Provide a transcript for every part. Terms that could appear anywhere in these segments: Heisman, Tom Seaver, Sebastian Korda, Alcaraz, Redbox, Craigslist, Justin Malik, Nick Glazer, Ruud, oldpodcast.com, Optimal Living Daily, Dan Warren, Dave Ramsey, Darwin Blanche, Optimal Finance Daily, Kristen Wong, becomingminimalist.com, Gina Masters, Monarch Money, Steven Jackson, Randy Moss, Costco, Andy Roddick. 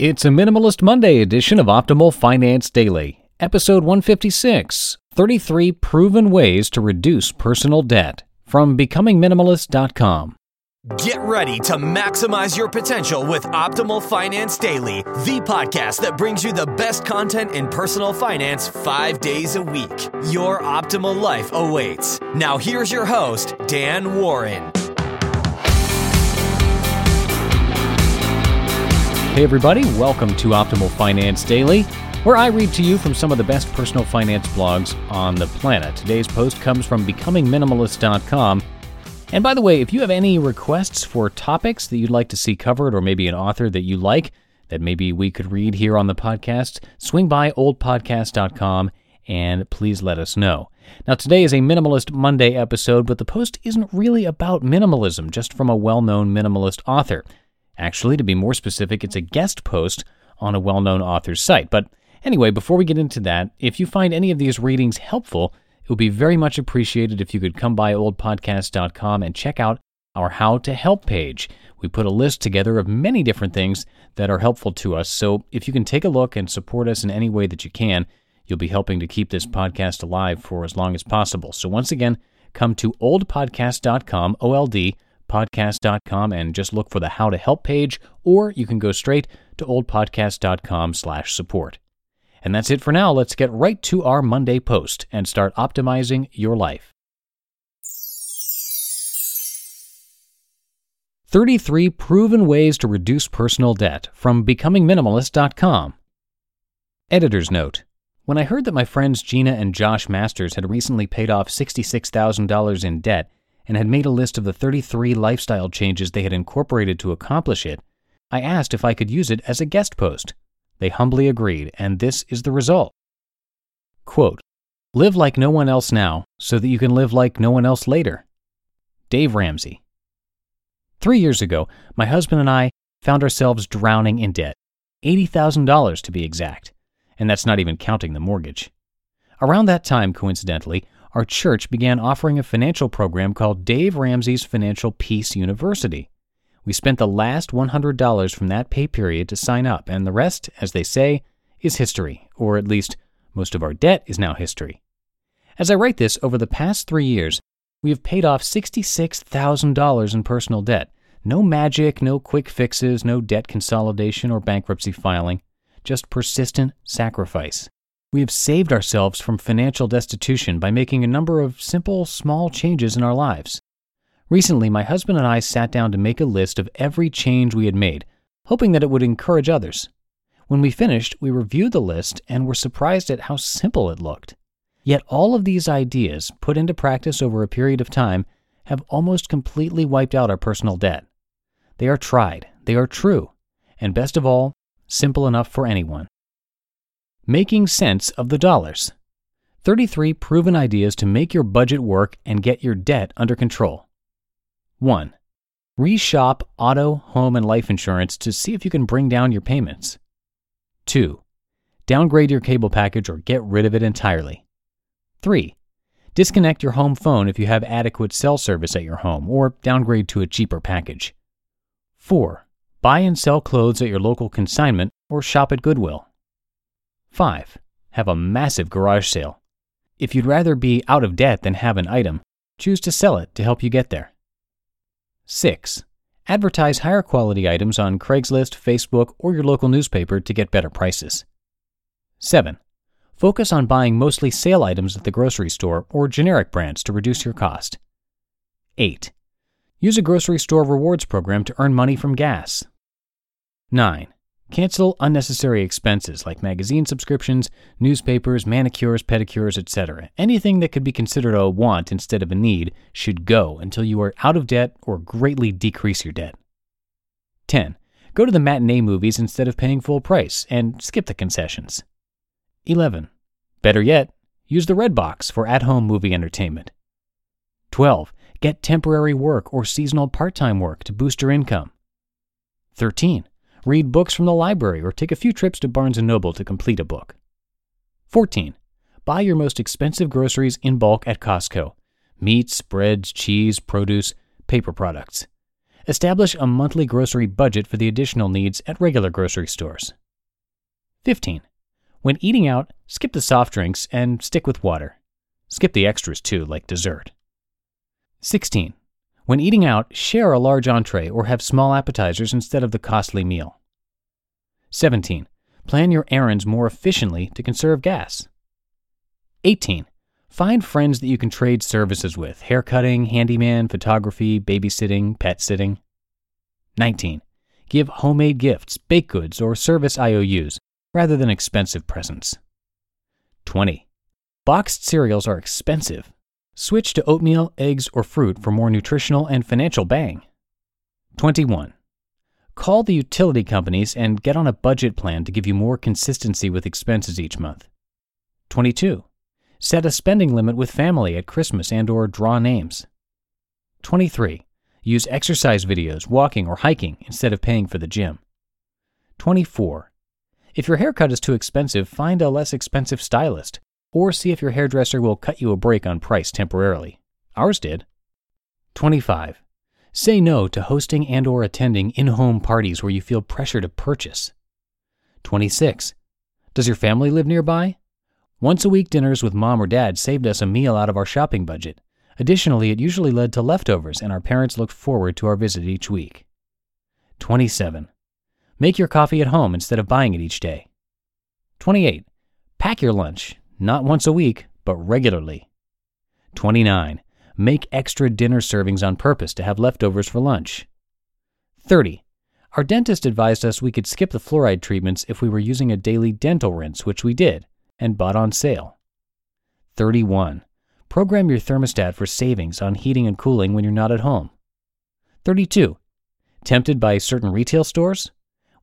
It's a Minimalist Monday edition of Optimal Finance Daily, episode 156, 33 Proven Ways to Reduce Personal Debt, from becomingminimalist.com. Get ready to maximize your potential with Optimal Finance Daily, the podcast that brings you the best content in personal finance 5 days a week. Your optimal life awaits. Now here's your host, Dan Warren. Hey everybody, welcome to Optimal Finance Daily, where I read to you from some of the best personal finance blogs on the planet. Today's post comes from becomingminimalist.com. And by the way, if you have any requests for topics that you'd like to see covered, or maybe an author that you like that maybe we could read here on the podcast, swing by oldpodcast.com and please let us know. Now, today is a Minimalist Monday episode, but the post isn't really about minimalism, just from a well-known minimalist author. Actually, to be more specific, it's a guest post on a well-known author's site. But anyway, before we get into that, if you find any of these readings helpful, it would be very much appreciated if you could come by oldpodcast.com and check out our How to Help page. We put a list together of many different things that are helpful to us. So if you can take a look and support us in any way that you can, you'll be helping to keep this podcast alive for as long as possible. So once again, come to oldpodcast.com, O-L-D, podcast.com, and just look for the How to Help page, or you can go straight to oldpodcast.com/support. And that's it for now. Let's get right to our Monday post and start optimizing your life. 33 Proven Ways to Reduce Personal Debt, from becomingminimalist.com. Editor's note. When I heard that my friends Gina and Josh Masters had recently paid off $66,000 in debt and had made a list of the 33 lifestyle changes they had incorporated to accomplish it, I asked if I could use it as a guest post. They humbly agreed, and this is the result. Quote, "Live like no one else now, so that you can live like no one else later." Dave Ramsey. 3 years ago, my husband and I found ourselves drowning in debt, $80,000 to be exact, and that's not even counting the mortgage. Around that time, coincidentally, our church began offering a financial program called Dave Ramsey's Financial Peace University. We spent the last $100 from that pay period to sign up, and the rest, as they say, is history, or at least most of our debt is now history. As I write this, over the past 3 years, we have paid off $66,000 in personal debt. No magic, no quick fixes, no debt consolidation or bankruptcy filing, just persistent sacrifice. We have saved ourselves from financial destitution by making a number of simple, small changes in our lives. Recently, my husband and I sat down to make a list of every change we had made, hoping that it would encourage others. When we finished, we reviewed the list and were surprised at how simple it looked. Yet all of these ideas, put into practice over a period of time, have almost completely wiped out our personal debt. They are tried, they are true, and best of all, simple enough for anyone. Making sense of the dollars. 33 proven ideas to make your budget work and get your debt under control. 1. Reshop auto, home, and life insurance to see if you can bring down your payments. 2. Downgrade your cable package or get rid of it entirely. 3. Disconnect your home phone if you have adequate cell service at your home, or downgrade to a cheaper package. 4. Buy and sell clothes at your local consignment or shop at Goodwill. 5. Have a massive garage sale. If you'd rather be out of debt than have an item, choose to sell it to help you get there. 6. Advertise higher quality items on Craigslist, Facebook, or your local newspaper to get better prices. 7. Focus on buying mostly sale items at the grocery store or generic brands to reduce your cost. 8. Use a grocery store rewards program to earn money from gas. 9. Cancel unnecessary expenses like magazine subscriptions, newspapers, manicures, pedicures, etc. Anything that could be considered a want instead of a need should go until you are out of debt or greatly decrease your debt. 10. Go to the matinee movies instead of paying full price and skip the concessions. 11. Better yet, use the Redbox for at-home movie entertainment. 12. Get temporary work or seasonal part-time work to boost your income. 13. Read books from the library or take a few trips to Barnes & Noble to complete a book. 14. Buy your most expensive groceries in bulk at Costco. Meats, breads, cheese, produce, paper products. Establish a monthly grocery budget for the additional needs at regular grocery stores. 15. When eating out, skip the soft drinks and stick with water. Skip the extras too, like dessert. 16. When eating out, share a large entree or have small appetizers instead of the costly meal. 17. Plan your errands more efficiently to conserve gas. 18. Find friends that you can trade services with: haircutting, handyman, photography, babysitting, pet sitting. 19. Give homemade gifts, baked goods, or service IOUs rather than expensive presents. 20. Boxed cereals are expensive. Switch to oatmeal, eggs, or fruit for more nutritional and financial bang. 21. Call the utility companies and get on a budget plan to give you more consistency with expenses each month. 22. Set a spending limit with family at Christmas and/or draw names. 23. Use exercise videos, walking, or hiking instead of paying for the gym. 24. If your haircut is too expensive, find a less expensive stylist, or see if your hairdresser will cut you a break on price temporarily. Ours did. 25. Say no to hosting and or attending in-home parties where you feel pressure to purchase. 26. Does your family live nearby? Once-a-week dinners with mom or dad saved us a meal out of our shopping budget. Additionally, it usually led to leftovers, and our parents looked forward to our visit each week. 27. Make your coffee at home instead of buying it each day. 28. Pack your lunch. Not once a week, but regularly. 29. Make extra dinner servings on purpose to have leftovers for lunch. 30. Our dentist advised us we could skip the fluoride treatments if we were using a daily dental rinse, which we did, and bought on sale. 31. Program your thermostat for savings on heating and cooling when you're not at home. 32. Tempted by certain retail stores?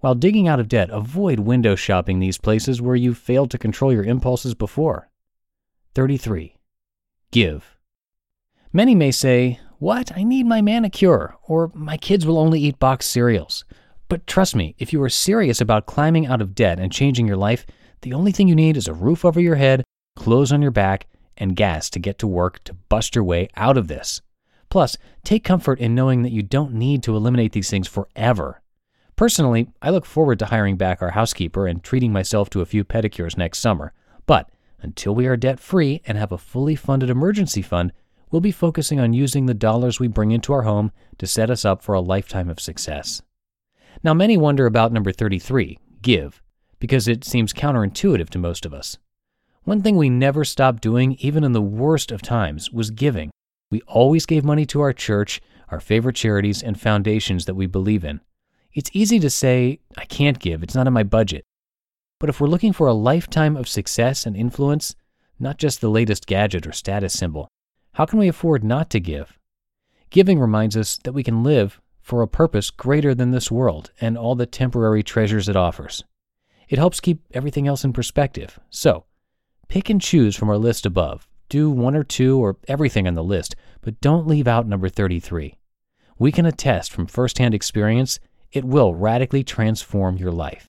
While digging out of debt, avoid window shopping these places where you failed to control your impulses before. 33. Give. Many may say, "What? I need my manicure," or "My kids will only eat boxed cereals." But trust me, if you are serious about climbing out of debt and changing your life, the only thing you need is a roof over your head, clothes on your back, and gas to get to work to bust your way out of this. Plus, take comfort in knowing that you don't need to eliminate these things forever. Personally, I look forward to hiring back our housekeeper and treating myself to a few pedicures next summer, but until we are debt-free and have a fully funded emergency fund, we'll be focusing on using the dollars we bring into our home to set us up for a lifetime of success. Now, many wonder about number 33, give, because it seems counterintuitive to most of us. One thing we never stopped doing, even in the worst of times, was giving. We always gave money to our church, our favorite charities, and foundations that we believe in. It's easy to say, "I can't give, it's not in my budget." But if we're looking for a lifetime of success and influence, not just the latest gadget or status symbol, how can we afford not to give? Giving reminds us that we can live for a purpose greater than this world and all the temporary treasures it offers. It helps keep everything else in perspective. So, pick and choose from our list above. Do one or two or everything on the list, but don't leave out number 33. We can attest from firsthand experience it will radically transform your life.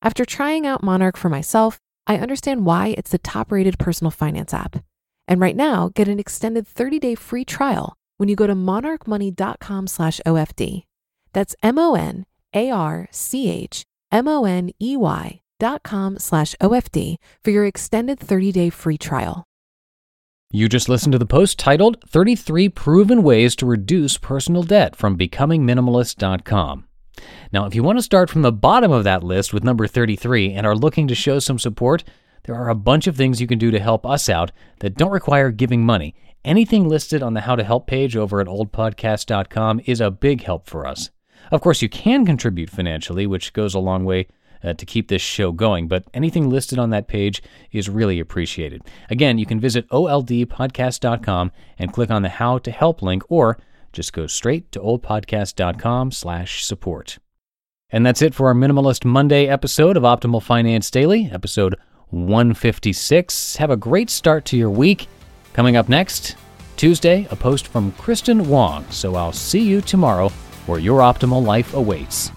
After trying out Monarch for myself, I understand why it's the top-rated personal finance app. And right now, get an extended 30-day free trial when you go to monarchmoney.com/OFD. That's MONARCHMONEY.com/OFD for your extended 30-day free trial. You just listened to the post titled 33 Proven Ways to Reduce Personal Debt from becomingminimalist.com. Now, if you want to start from the bottom of that list with number 33 and are looking to show some support, there are a bunch of things you can do to help us out that don't require giving money. Anything listed on the How to Help page over at oldpodcast.com is a big help for us. Of course, you can contribute financially, which goes a long way to keep this show going, but anything listed on that page is really appreciated. Again, you can visit oldpodcast.com and click on the How to Help link, or just go straight to oldpodcast.com/support. And that's it for our Minimalist Monday episode of Optimal Finance Daily, episode 156. Have a great start to your week. Coming up next, Tuesday, a post from Kristen Wong. So I'll see you tomorrow, where your optimal life awaits.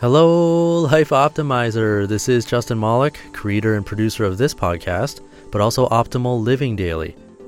Hello, Life Optimizer. This is Justin Malik, creator and producer of this podcast, but also Optimal Living Daily,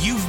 You've